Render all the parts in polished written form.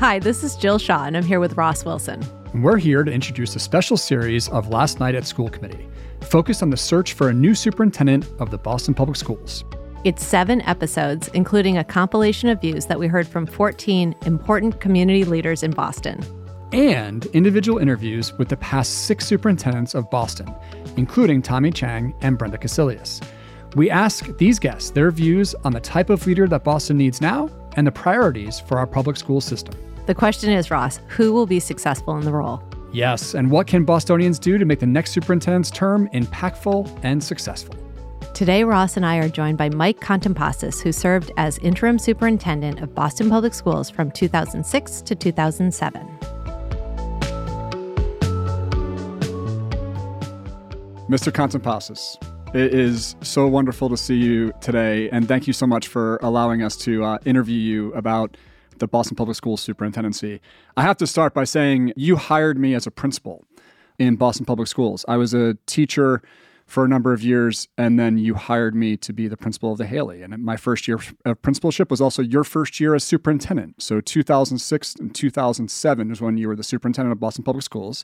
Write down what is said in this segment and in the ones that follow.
Hi, this is Jill Shaw, and I'm here with Ross Wilson. We're here to introduce a special series of Last Night at School Committee, focused on the search for a new superintendent of the Boston Public Schools. It's 7 episodes, including a compilation of views that we heard from 14 important community leaders in Boston. And individual interviews with the past 6 superintendents of Boston, including Tommy Chang and Brenda Casilius. We ask these guests their views on the type of leader that Boston needs now and the priorities for our public school system. The question is, Ross, who will be successful in the role? Yes, and what can Bostonians do to make the next superintendent's term impactful and successful? Today, Ross and I are joined by Mike Contompasis, who served as interim superintendent of Boston Public Schools from 2006 to 2007. Mr. Contompasis, it is so wonderful to see you today, and thank you so much for allowing us to interview you about the Boston Public Schools superintendency. I have to start by saying you hired me as a principal in Boston Public Schools. I was a teacher for a number of years, and then you hired me to be the principal of the Haley. And my first year of principalship was also your first year as superintendent. So 2006 and 2007 is when you were the superintendent of Boston Public Schools.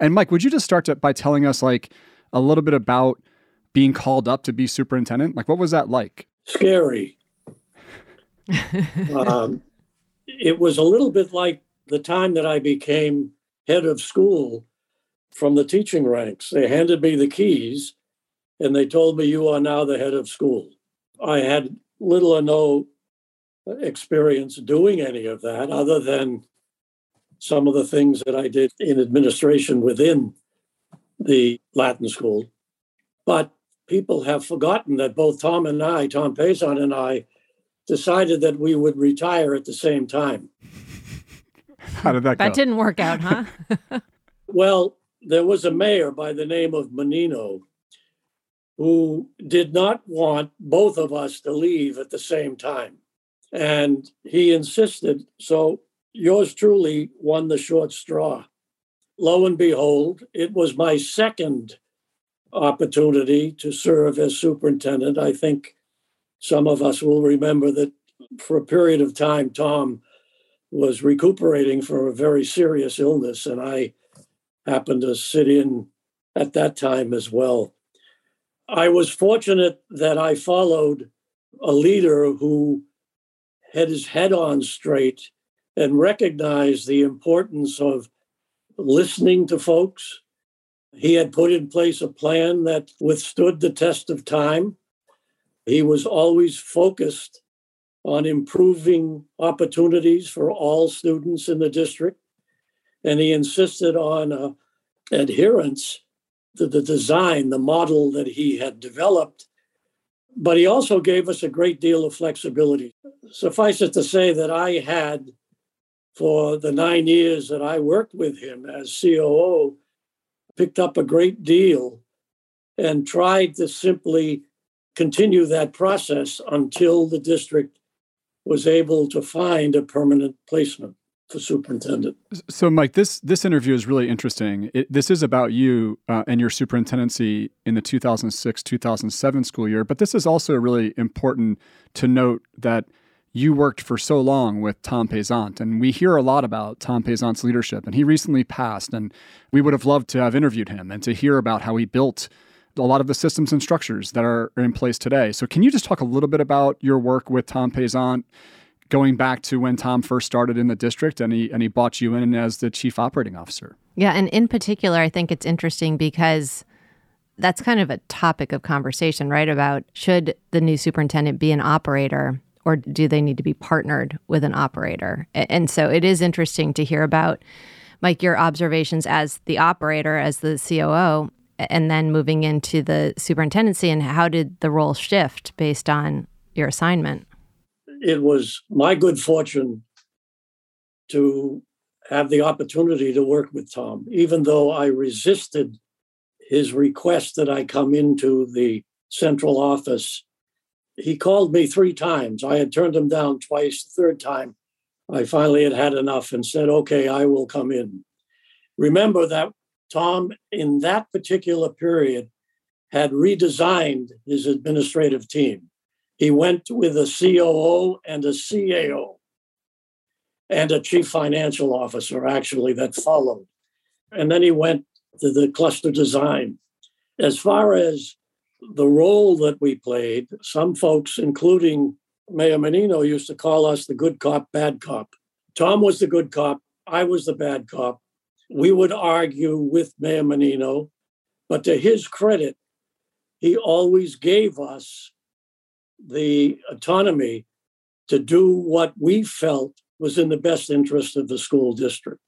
And Mike, would you just start by telling us a little bit about being called up to be superintendent? What was that like? Scary. It was a little bit like the time that I became head of school. From the teaching ranks, they handed me the keys and they told me, you are now the head of school. I had little or no experience doing any of that other than some of the things that I did in administration within the Latin school. But people have forgotten that both Tom Payzant and I, decided that we would retire at the same time. How did that go? That didn't work out, huh? Well, there was a mayor by the name of Menino who did not want both of us to leave at the same time. And he insisted, so yours truly won the short straw. Lo and behold, it was my second opportunity to serve as superintendent. I think some of us will remember that for a period of time, Tom was recuperating from a very serious illness, and I happened to sit in at that time as well. I was fortunate that I followed a leader who had his head on straight and recognized the importance of listening to folks. He had put in place a plan that withstood the test of time. He was always focused on improving opportunities for all students in the district. And he insisted on adherence to the design, the model that he had developed. But he also gave us a great deal of flexibility. Suffice it to say that I had, for the 9 years that I worked with him as COO, picked up a great deal and tried to simply continue that process until the district was able to find a permanent placement for superintendent. So, Mike, this interview is really interesting. This is about you and your superintendency in the 2006-2007 school year, but this is also really important to note that you worked for so long with Tom Payzant, and we hear a lot about Tom Payzant's leadership, and he recently passed, and we would have loved to have interviewed him and to hear about how he built a lot of the systems and structures that are in place today. So can you just talk a little bit about your work with Tom Payzant, going back to when Tom first started in the district and he brought you in as the chief operating officer? Yeah, and in particular, I think it's interesting because that's kind of a topic of conversation, right? About should the new superintendent be an operator or do they need to be partnered with an operator? And so it is interesting to hear about, Mike, your observations as the operator, as the COO, and then moving into the superintendency, and how did the role shift based on your assignment? It was my good fortune to have the opportunity to work with Tom, even though I resisted his request that I come into the central office. He called me 3 times. I had turned him down twice. The third time, I finally had enough and said, okay, I will come in. Remember that Tom, in that particular period, had redesigned his administrative team. He went with a COO and a CAO. and a chief financial officer, actually, that followed. And then he went to the cluster design. As far as the role that we played, some folks, including Mayor Menino, used to call us the good cop, bad cop. Tom was the good cop. I was the bad cop. We would argue with Mayor Menino, but to his credit, he always gave us the autonomy to do what we felt was in the best interest of the school district.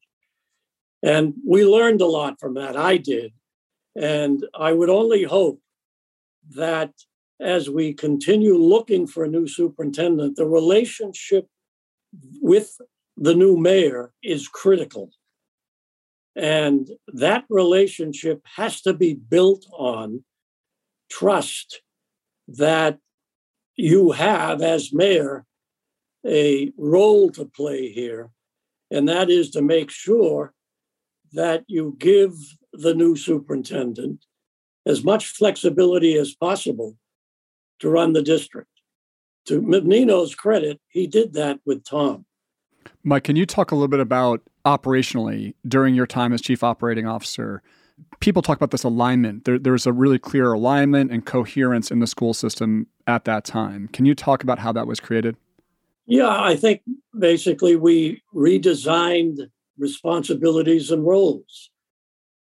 And we learned a lot from that. I did. And I would only hope that as we continue looking for a new superintendent, the relationship with the new mayor is critical. And that relationship has to be built on trust that you have, as mayor, a role to play here, and that is to make sure that you give the new superintendent as much flexibility as possible to run the district. To Menino's credit, he did that with Tom. Mike, can you talk a little bit about operationally during your time as chief operating officer? People talk about this alignment. There's a really clear alignment and coherence in the school system at that time. Can you talk about how that was created? Yeah, I think basically we redesigned responsibilities and roles.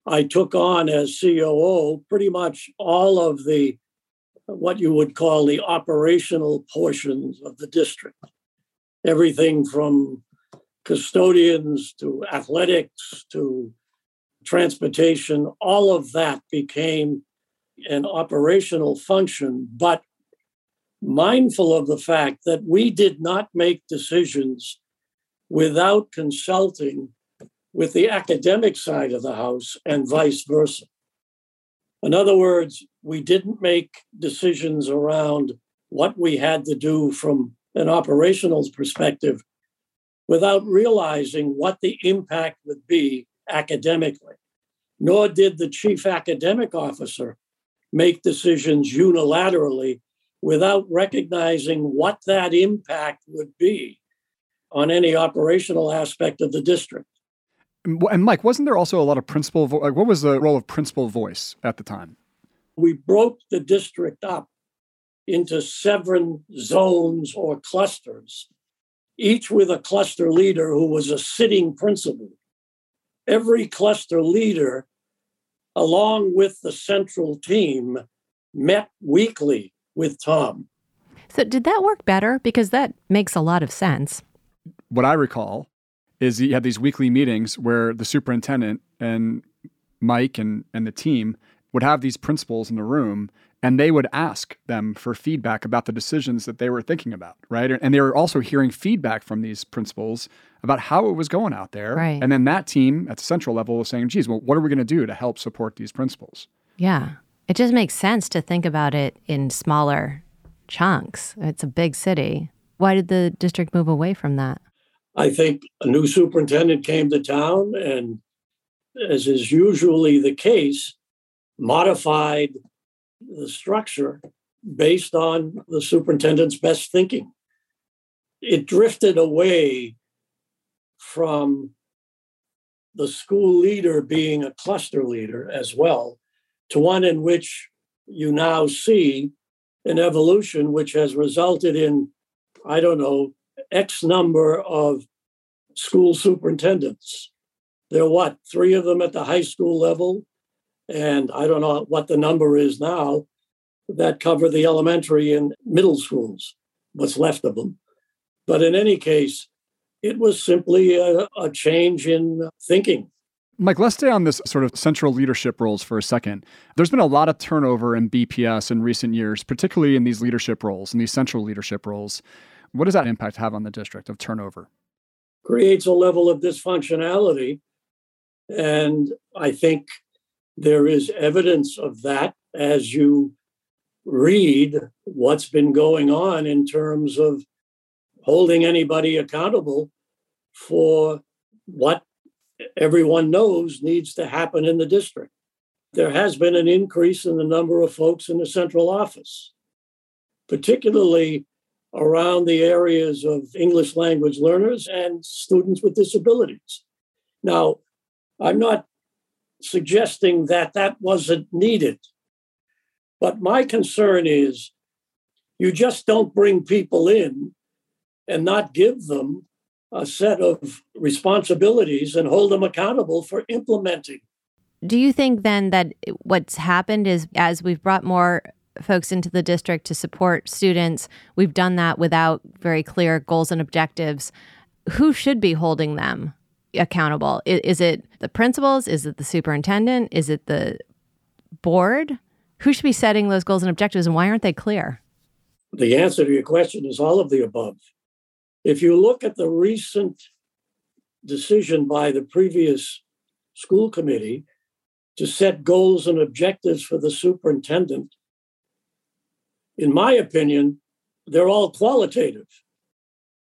I took on as COO pretty much all of the, what you would call the operational portions of the district. Everything from custodians to athletics to transportation, all of that became an operational function, but mindful of the fact that we did not make decisions without consulting with the academic side of the house and vice versa. In other words, we didn't make decisions around what we had to do from an operational perspective without realizing what the impact would be academically. Nor did the chief academic officer make decisions unilaterally without recognizing what that impact would be on any operational aspect of the district. And Mike, wasn't there also a lot of principal voice? What was the role of principal voice at the time? We broke the district up into 7 zones or clusters, each with a cluster leader who was a sitting principal. Every cluster leader, along with the central team, met weekly with Tom. So did that work better? Because that makes a lot of sense. What I recall is he had these weekly meetings where the superintendent and Mike and the team would have these principals in the room, and they would ask them for feedback about the decisions that they were thinking about, right? And they were also hearing feedback from these principals about how it was going out there. Right. And then that team at the central level was saying, geez, well, what are we going to do to help support these principals? Yeah. It just makes sense to think about it in smaller chunks. It's a big city. Why did the district move away from that? I think a new superintendent came to town and, as is usually the case, modified the structure based on the superintendent's best thinking. It drifted away from the school leader being a cluster leader as well, to one in which you now see an evolution which has resulted in, I don't know, X number of school superintendents. There are 3 of them at the high school level, and I don't know what the number is now, that cover the elementary and middle schools, what's left of them. But in any case, it was simply a change in thinking. Mike, let's stay on this sort of central leadership roles for a second. There's been a lot of turnover in BPS in recent years, particularly in these leadership roles, in these central leadership roles. What does that impact have on the district of turnover? Creates a level of dysfunctionality. And I think there is evidence of that as you read what's been going on in terms of holding anybody accountable for what everyone knows needs to happen in the district. There has been an increase in the number of folks in the central office, particularly around the areas of English language learners and students with disabilities. Now, I'm not suggesting that that wasn't needed, but my concern is you just don't bring people in and not give them a set of responsibilities and hold them accountable for implementing. Do you think then that what's happened is as we've brought more folks into the district to support students, we've done that without very clear goals and objectives? Who should be holding them accountable? Is it the principals? Is it the superintendent? Is it the board? Who should be setting those goals and objectives, and why aren't they clear? The answer to your question is all of the above. If you look at the recent decision by the previous school committee to set goals and objectives for the superintendent, in my opinion, they're all qualitative.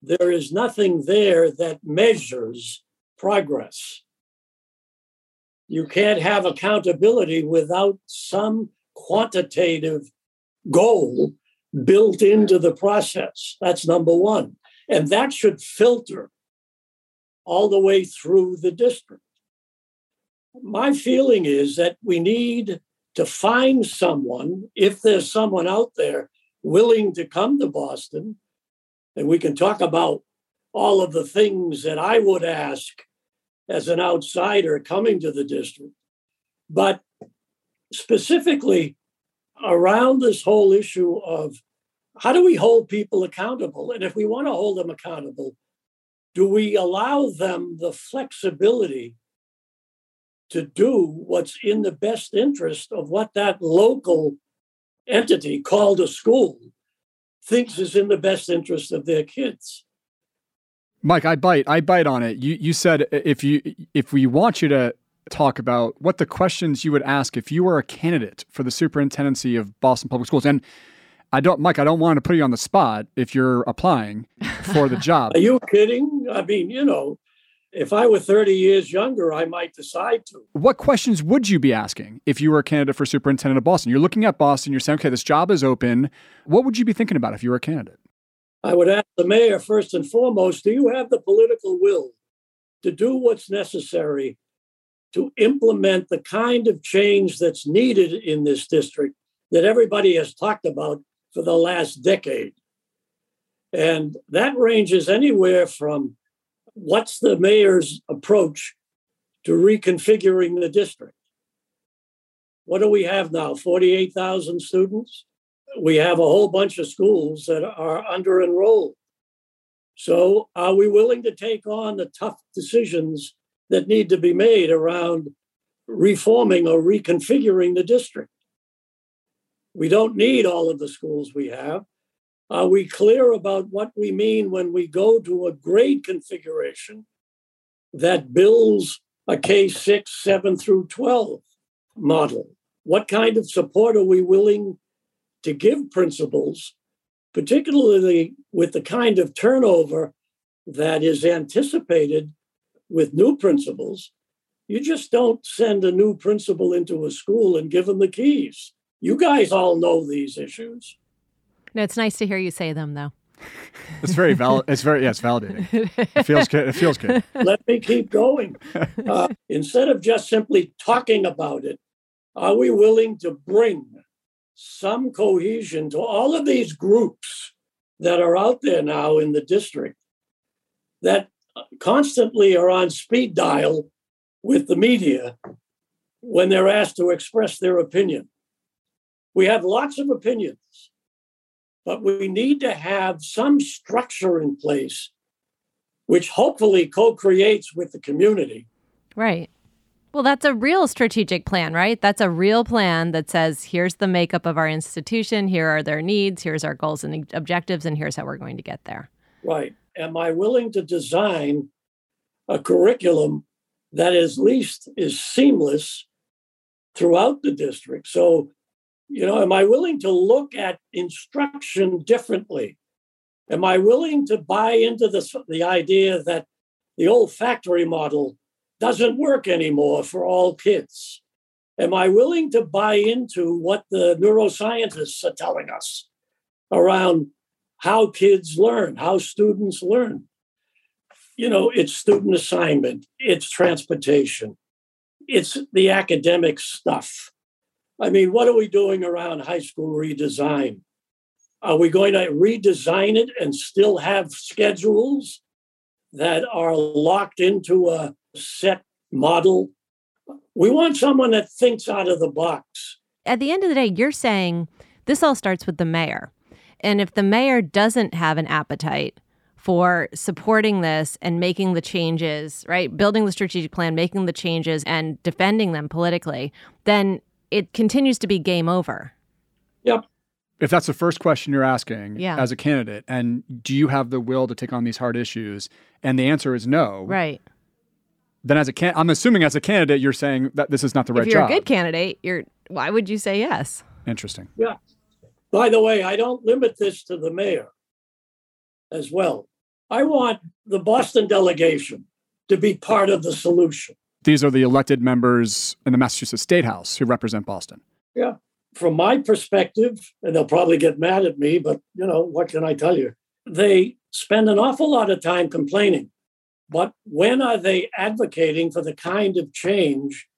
There is nothing there that measures progress. You can't have accountability without some quantitative goal built into the process. That's number one. And that should filter all the way through the district. My feeling is that we need to find someone, if there's someone out there willing to come to Boston, and we can talk about all of the things that I would ask as an outsider coming to the district, but specifically around this whole issue of how do we hold people accountable? And if we want to hold them accountable, do we allow them the flexibility to do what's in the best interest of what that local entity called a school thinks is in the best interest of their kids? Mike, I bite on it. You said if we want you to talk about what the questions you would ask if you were a candidate for the superintendency of Boston Public Schools. And Mike, I don't want to put you on the spot if you're applying for the job. Are you kidding? I mean, if I were 30 years younger, I might decide to. What questions would you be asking if you were a candidate for superintendent of Boston? You're looking at Boston, you're saying, okay, this job is open. What would you be thinking about if you were a candidate? I would ask the mayor first and foremost, do you have the political will to do what's necessary to implement the kind of change that's needed in this district that everybody has talked about for the last decade? And that ranges anywhere from what's the mayor's approach to reconfiguring the district? What do we have now? 48,000 students? We have a whole bunch of schools that are under-enrolled. So are we willing to take on the tough decisions that need to be made around reforming or reconfiguring the district? We don't need all of the schools we have. Are we clear about what we mean when we go to a grade configuration that builds a K-6, 7 through 12 model? What kind of support are we willing to give principals, particularly with the kind of turnover that is anticipated with new principals? You just don't send a new principal into a school and give them the keys. You guys all know these issues. No, it's nice to hear you say them, though. It's very valid. It's validating. It feels good. Let me keep going. Instead of just simply talking about it, are we willing to bring some cohesion to all of these groups that are out there now in the district that constantly are on speed dial with the media when they're asked to express their opinion? We have lots of opinions, but we need to have some structure in place, which hopefully co-creates with the community. Right. Well, that's a real strategic plan, right? That's a real plan that says, here's the makeup of our institution, here are their needs, here's our goals and objectives, and here's how we're going to get there. Right. Am I willing to design a curriculum that at least is seamless throughout the district? So, am I willing to look at instruction differently? Am I willing to buy into the idea that the old factory model doesn't work anymore for all kids? Am I willing to buy into what the neuroscientists are telling us around how kids learn, how students learn. You know, it's student assignment, it's transportation, it's the academic stuff. I mean, what are we doing around high school redesign? Are we going to redesign it and still have schedules that are locked into a set model? We want someone that thinks out of the box. At the end of the day, you're saying this all starts with the mayor. And if the mayor doesn't have an appetite for supporting this and making the changes, right, building the strategic plan, making the changes and defending them politically, then it continues to be game over. Yep. If that's the first question you're asking as a candidate, and do you have the will to take on these hard issues, and the answer is no, right? Then as a I'm assuming as a candidate, you're saying that this is not the right job. If you're a good candidate, why would you say yes? Interesting. Yeah. By the way, I don't limit this to the mayor as well. I want the Boston delegation to be part of the solution. These are the elected members in the Massachusetts State House who represent Boston. Yeah. From my perspective, and they'll probably get mad at me, but, you know, what can I tell you? They spend an awful lot of time complaining. But when are they advocating for the kind of change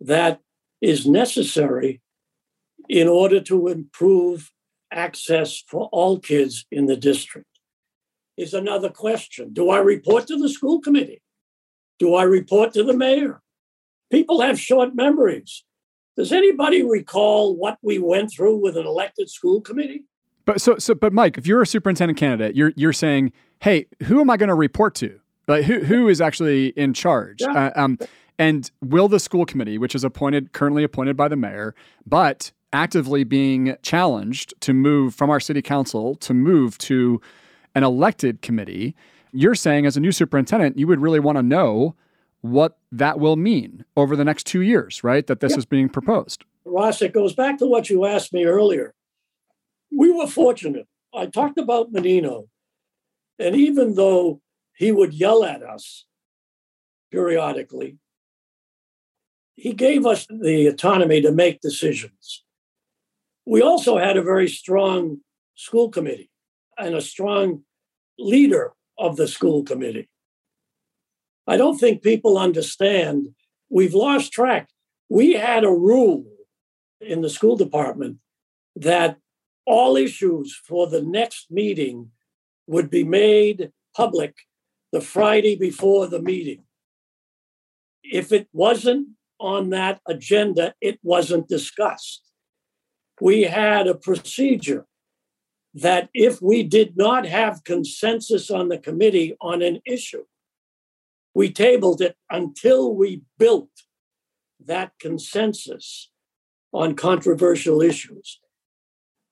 that is necessary in order to improve access for all kids in the district? Is another question. Do I report to the school committee? Do I report to the mayor? People have short memories. Does anybody recall what we went through with an elected school committee? But Mike, if you're a superintendent candidate, you're saying, hey, who am I going to report to? Like who is actually in charge? Yeah. And will the school committee, which is currently appointed by the mayor, but actively being challenged to move from our city council to move to an elected committee, you're saying as a new superintendent, you would really want to know what that will mean over the next 2 years, right? That this is being proposed. Ross, it goes back to what you asked me earlier. We were fortunate. I talked about Menino, and even though he would yell at us periodically, he gave us the autonomy to make decisions. We also had a very strong school committee and a strong leader of the school committee. I don't think people understand. We've lost track. We had a rule in the school department that all issues for the next meeting would be made public the Friday before the meeting. If it wasn't on that agenda, it wasn't discussed. We had a procedure that if we did not have consensus on the committee on an issue, we tabled it until we built that consensus on controversial issues.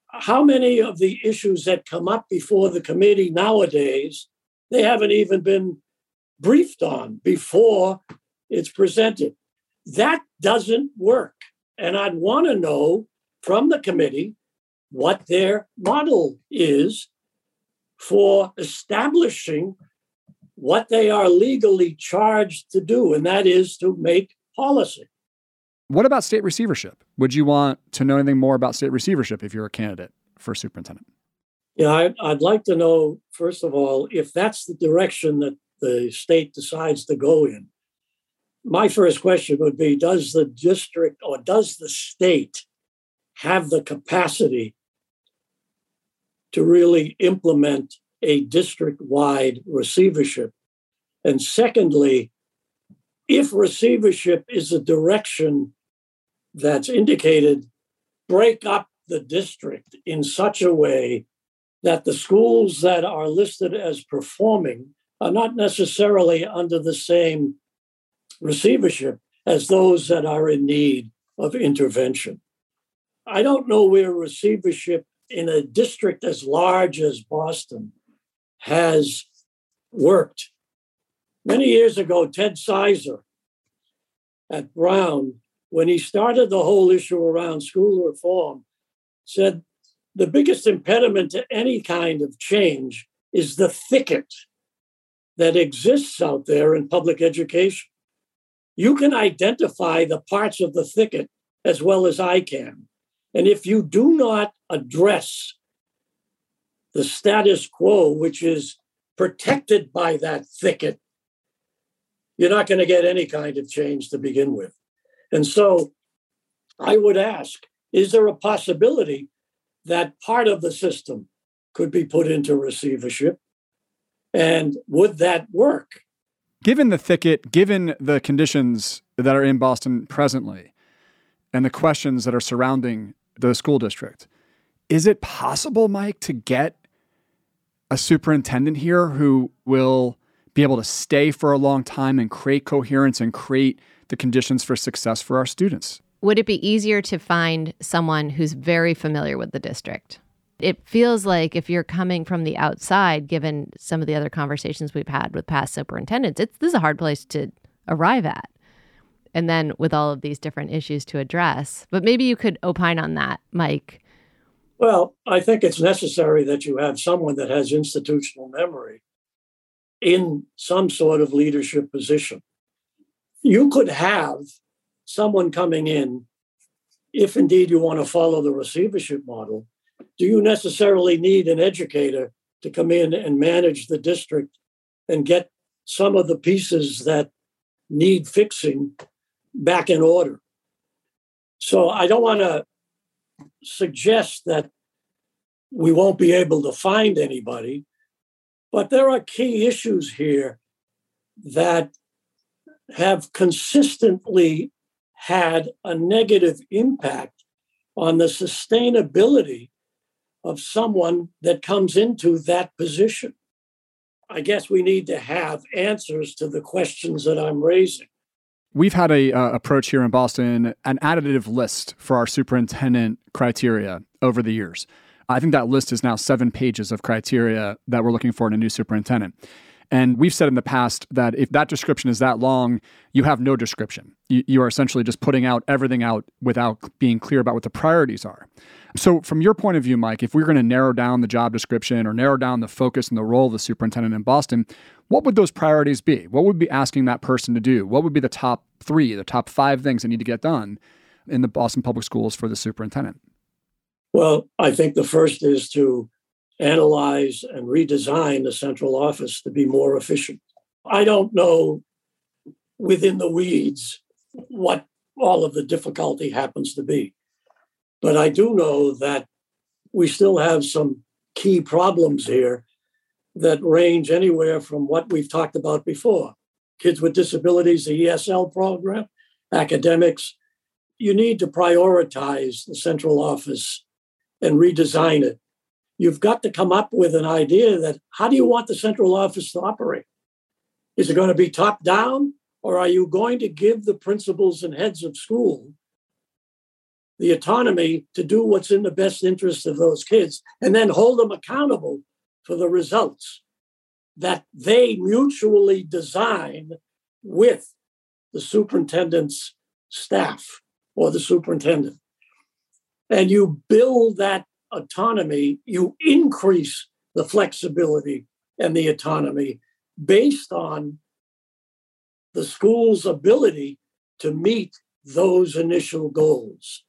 How many of the issues that come up before the committee nowadays, they haven't even been briefed on before it's presented? That doesn't work. And I'd want to know from the committee what their model is for establishing what they are legally charged to do, and that is to make policy. What about state receivership? Would you want to know anything more about state receivership if you're a candidate for superintendent? Yeah, I'd like to know, first of all, if that's the direction that the state decides to go in. My first question would be, does the district or does the state have the capacity to really implement a district-wide receivership? And secondly, if receivership is a direction that's indicated, break up the district in such a way that the schools that are listed as performing are not necessarily under the same receivership as those that are in need of intervention. I don't know where receivership in a district as large as Boston has worked. Many years ago, Ted Sizer at Brown, when he started the whole issue around school reform, said the biggest impediment to any kind of change is the thicket that exists out there in public education. You can identify the parts of the thicket as well as I can. And if you do not address the status quo, which is protected by that thicket, you're not going to get any kind of change to begin with. And so I would ask, is there a possibility that part of the system could be put into receivership? And would that work? Given the thicket, given the conditions that are in Boston presently, and the questions that are surrounding the school district, is it possible, Mike, to get a superintendent here who will be able to stay for a long time and create coherence and create the conditions for success for our students? Would it be easier to find someone who's very familiar with the district? It feels like if you're coming from the outside, given some of the other conversations we've had with past superintendents, this is a hard place to arrive at. And then with all of these different issues to address. But maybe you could opine on that, Mike. Well, I think it's necessary that you have someone that has institutional memory in some sort of leadership position. You could have someone coming in, if indeed you want to follow the receivership model. Do you necessarily need an educator to come in and manage the district and get some of the pieces that need fixing back in order? So I don't want to suggest that we won't be able to find anybody, but there are key issues here that have consistently had a negative impact on the sustainability of someone that comes into that position. I guess we need to have answers to the questions that I'm raising. We've had a approach here in Boston, an additive list for our superintendent criteria over the years. I think that list is now 7 pages of criteria that we're looking for in a new superintendent. And we've said in the past that if that description is that long, you have no description. You are essentially just putting out everything out without being clear about what the priorities are. So from your point of view, Mike, if we're going to narrow down the job description or narrow down the focus and the role of the superintendent in Boston, what would those priorities be? What would be asking that person to do? What would be the top 3, the top 5 things that need to get done in the Boston Public Schools for the superintendent? Well, I think the first is to analyze and redesign the central office to be more efficient. I don't know within the weeds what all of the difficulty happens to be, but I do know that we still have some key problems here that range anywhere from what we've talked about before. Kids with disabilities, the ESL program, academics. You need to prioritize the central office and redesign it. You've got to come up with an idea that how do you want the central office to operate? Is it going to be top down, or are you going to give the principals and heads of school the autonomy to do what's in the best interest of those kids and then hold them accountable for the results that they mutually design with the superintendent's staff or the superintendent? And you build that autonomy, you increase the flexibility and the autonomy based on the school's ability to meet those initial goals.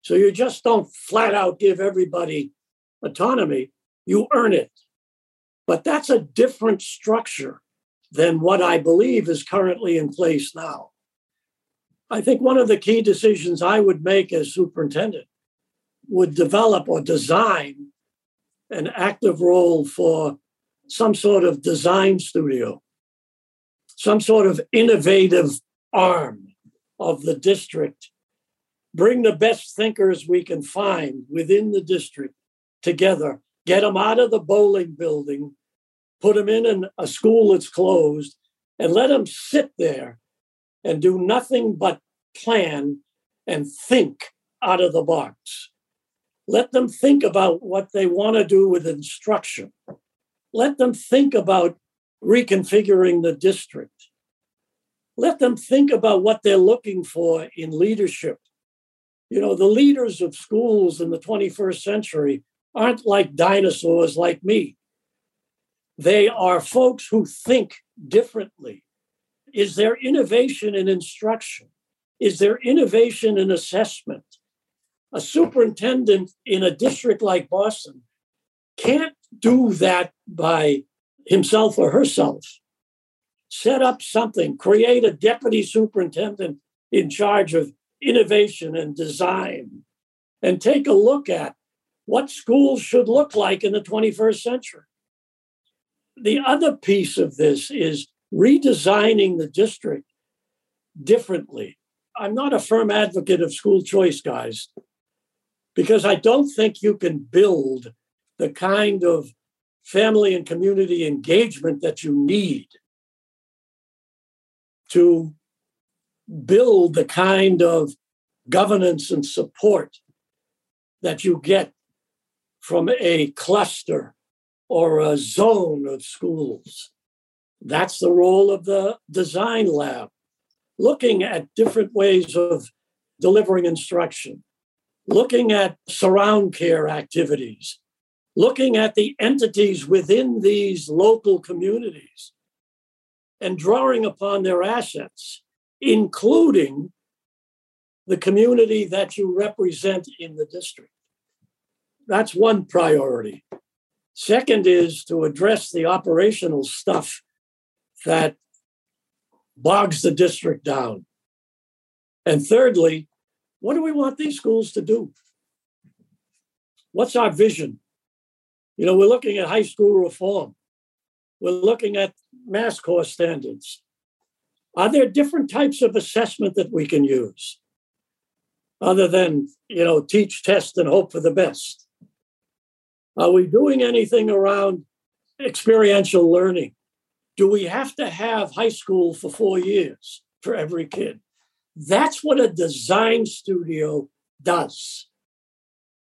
So you just don't flat out give everybody autonomy, you earn it. But that's a different structure than what I believe is currently in place now. I think one of the key decisions I would make as superintendent would develop or design an active role for some sort of design studio, some sort of innovative arm of the district. Bring the best thinkers we can find within the district together, get them out of the bowling building, put them in a school that's closed, and let them sit there and do nothing but plan and think out of the box. Let them think about what they want to do with instruction. Let them think about reconfiguring the district. Let them think about what they're looking for in leadership. You know, the leaders of schools in the 21st century aren't like dinosaurs like me. They are folks who think differently. Is there innovation in instruction? Is there innovation in assessment? A superintendent in a district like Boston can't do that by himself or herself. Set up something, create a deputy superintendent in charge of innovation and design, and take a look at what schools should look like in the 21st century. The other piece of this is redesigning the district differently. I'm not a firm advocate of school choice, guys, because I don't think you can build the kind of family and community engagement that you need to build the kind of governance and support that you get from a cluster or a zone of schools. That's the role of the design lab, looking at different ways of delivering instruction, looking at surround care activities, looking at the entities within these local communities and drawing upon their assets, including the community that you represent in the district. That's one priority. Second is to address the operational stuff that bogs the district down. And thirdly, what do we want these schools to do? What's our vision? You know, we're looking at high school reform. We're looking at mass core standards. Are there different types of assessment that we can use other than, you know, teach, test, and hope for the best? Are we doing anything around experiential learning? Do we have to have high school for 4 years for every kid? That's what a design studio does.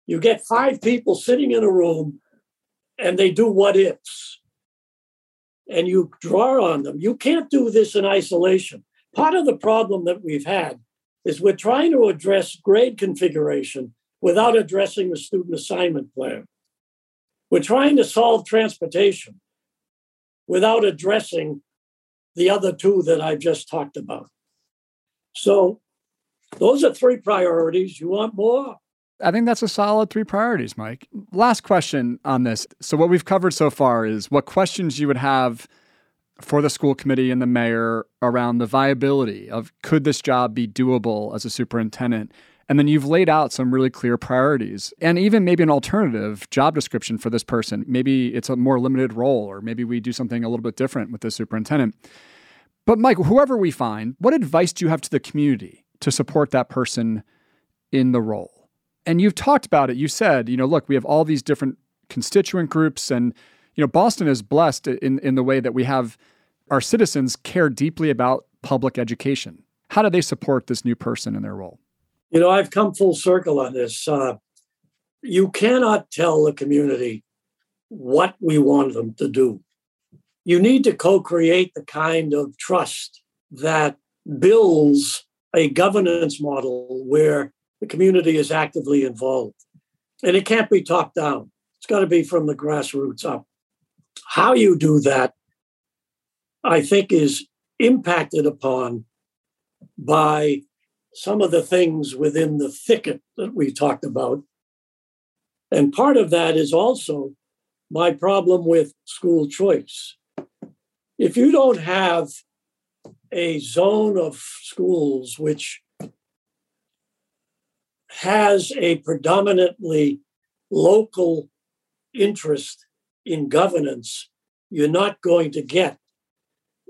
You get 5 people sitting in a room and they do what ifs. And you draw on them. You can't do this in isolation. Part of the problem that we've had is we're trying to address grade configuration without addressing the student assignment plan. We're trying to solve transportation without addressing the other two that I've just talked about. So those are 3 priorities. You want more? I think that's a solid 3 priorities, Mike. Last question on this. So what we've covered so far is what questions you would have for the school committee and the mayor around the viability of could this job be doable as a superintendent? And then you've laid out some really clear priorities and even maybe an alternative job description for this person. Maybe it's a more limited role, or maybe we do something a little bit different with the superintendent. But Mike, whoever we find, what advice do you have to the community to support that person in the role? And you've talked about it. You said, you know, look, we have all these different constituent groups, and, you know, Boston is blessed in the way that we have our citizens care deeply about public education. How do they support this new person in their role? You know, I've come full circle on this. You cannot tell the community what we want them to do. You need to co-create the kind of trust that builds a governance model where the community is actively involved. And it can't be top down. It's got to be from the grassroots up. How you do that, I think, is impacted upon by some of the things within the thicket that we talked about. And part of that is also my problem with school choice. If you don't have a zone of schools which has a predominantly local interest in governance, you're not going to get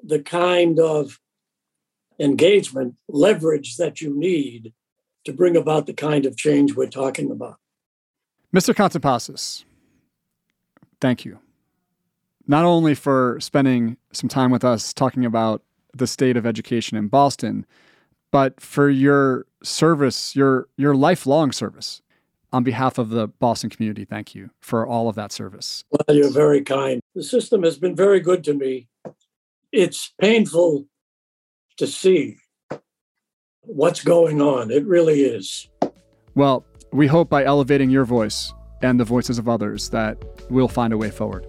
the kind of engagement leverage that you need to bring about the kind of change we're talking about. Mr. Contompasis, thank you. Not only for spending some time with us talking about the state of education in Boston, but for your service, your lifelong service. On behalf of the Boston community, thank you for all of that service. Well, you're very kind. The system has been very good to me. It's painful to see what's going on. It really is. Well, we hope by elevating your voice and the voices of others that we'll find a way forward.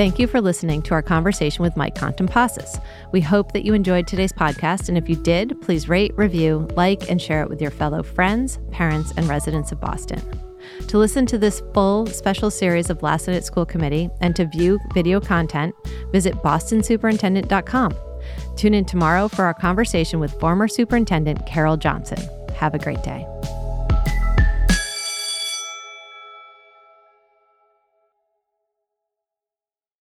Thank you for listening to our conversation with Mike Contompasis. We hope that you enjoyed today's podcast, and if you did, please rate, review, like, and share it with your fellow friends, parents, and residents of Boston. To listen to this full special series of Last Night at School Committee and to view video content, visit bostonsuperintendent.com. Tune in tomorrow for our conversation with former Superintendent Carol Johnson. Have a great day.